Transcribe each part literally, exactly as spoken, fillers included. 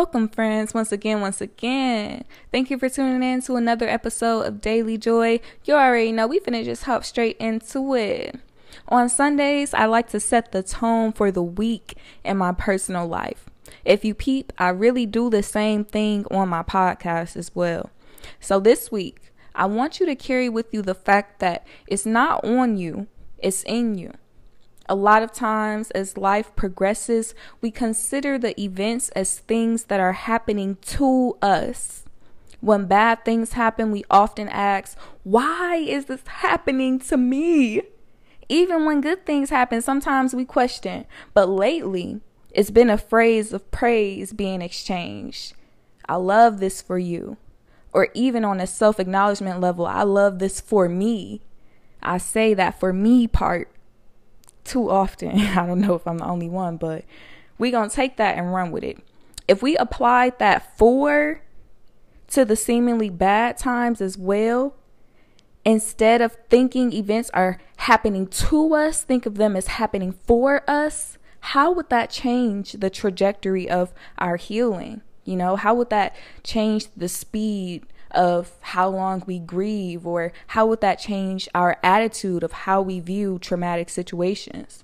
Welcome, friends, once again, once again. Thank you for tuning in to another episode of Daily Joy. You already know we finna just hop straight into it. On Sundays, I like to set the tone for the week in my personal life. If you peep, I really do the same thing on my podcast as well. So this week, I want you to carry with you the fact that it's not on you, it's in you. A lot of times as life progresses, we consider the events as things that are happening to us. When bad things happen, we often ask, why is this happening to me? Even when good things happen, sometimes we question. But lately, it's been a phrase of praise being exchanged. I love this for you. Or even on a self-acknowledgement level, I love this for me. I say that for me part. Too often. I don't know if I'm the only one, but we're going to take that and run with it. If we applied that for to the seemingly bad times as well, instead of thinking events are happening to us, think of them as happening for us. How would that change the trajectory of our healing? You know, how would that change the speed of how long we grieve, or how would that change our attitude of how we view traumatic situations?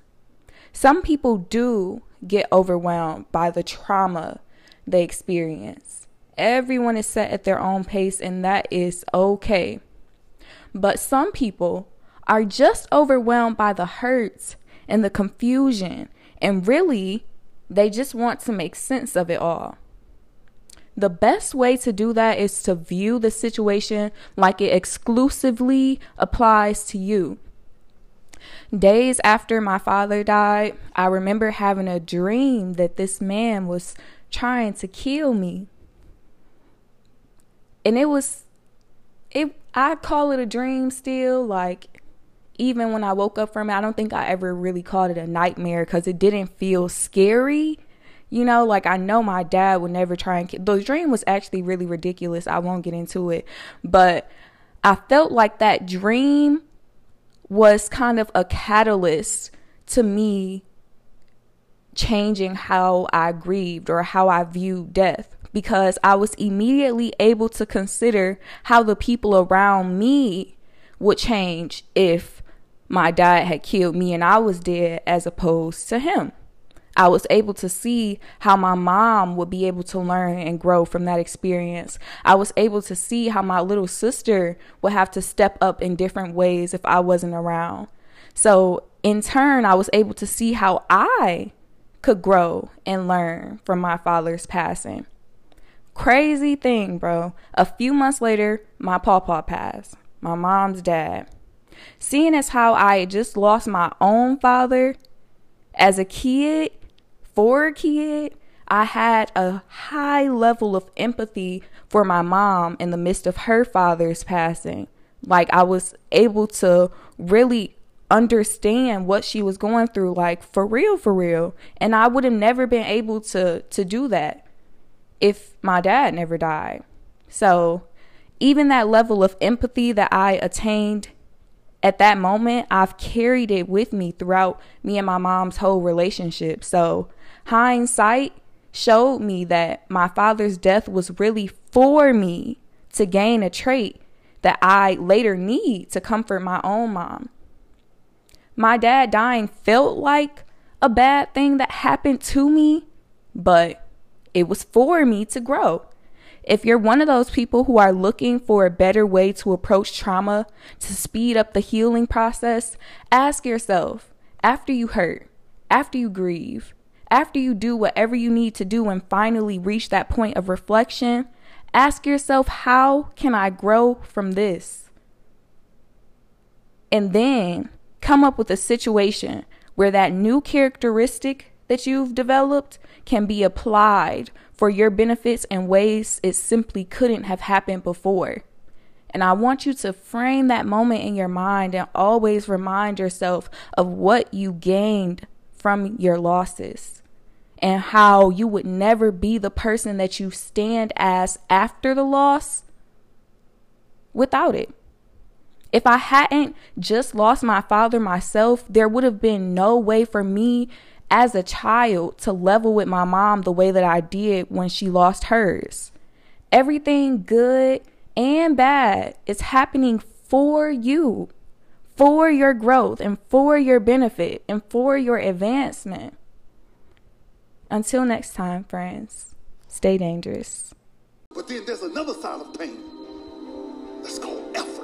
Some people do get overwhelmed by the trauma they experience. Everyone is set at their own pace, and that is okay. But some people are just overwhelmed by the hurts and the confusion, and really, they just want to make sense of it all. The best way to do that is to view the situation like it exclusively applies to you. Days after my father died, I remember having a dream that this man was trying to kill me. And it was, it, I call it a dream still. Like, even when I woke up from it, I don't think I ever really called it a nightmare because it didn't feel scary. You know, like, I know my dad would never try and kill. The dream was actually really ridiculous. I won't get into it. But I felt like that dream was kind of a catalyst to me changing how I grieved or how I viewed death, because I was immediately able to consider how the people around me would change if my dad had killed me and I was dead as opposed to him. I was able to see how my mom would be able to learn and grow from that experience. I was able to see how my little sister would have to step up in different ways if I wasn't around. So in turn, I was able to see how I could grow and learn from my father's passing. Crazy thing, bro. A few months later, my pawpaw passed, my mom's dad. Seeing as how I had just lost my own father as a kid, for a kid, I had a high level of empathy for my mom in the midst of her father's passing. Like, I was able to really understand what she was going through, like, for real, for real. And I would have never been able to, to do that if my dad never died. So even that level of empathy that I attained at that moment, I've carried it with me throughout me and my mom's whole relationship. So hindsight showed me that my father's death was really for me to gain a trait that I later need to comfort my own mom. My dad dying felt like a bad thing that happened to me, but it was for me to grow. If you're one of those people who are looking for a better way to approach trauma to speed up the healing process, ask yourself, after you hurt, after you grieve, after you do whatever you need to do and finally reach that point of reflection, ask yourself, how can I grow from this? And then come up with a situation where that new characteristic that you've developed can be applied for your benefits in ways it simply couldn't have happened before. And I want you to frame that moment in your mind and always remind yourself of what you gained from your losses and how you would never be the person that you stand as after the loss without it. If I hadn't just lost my father myself, there would have been no way for me as a child to level with my mom the way that I did when she lost hers. Everything good and bad is happening for you, for your growth and for your benefit and for your advancement. Until next time, friends, stay dangerous. But then there's another side of pain that's called effort.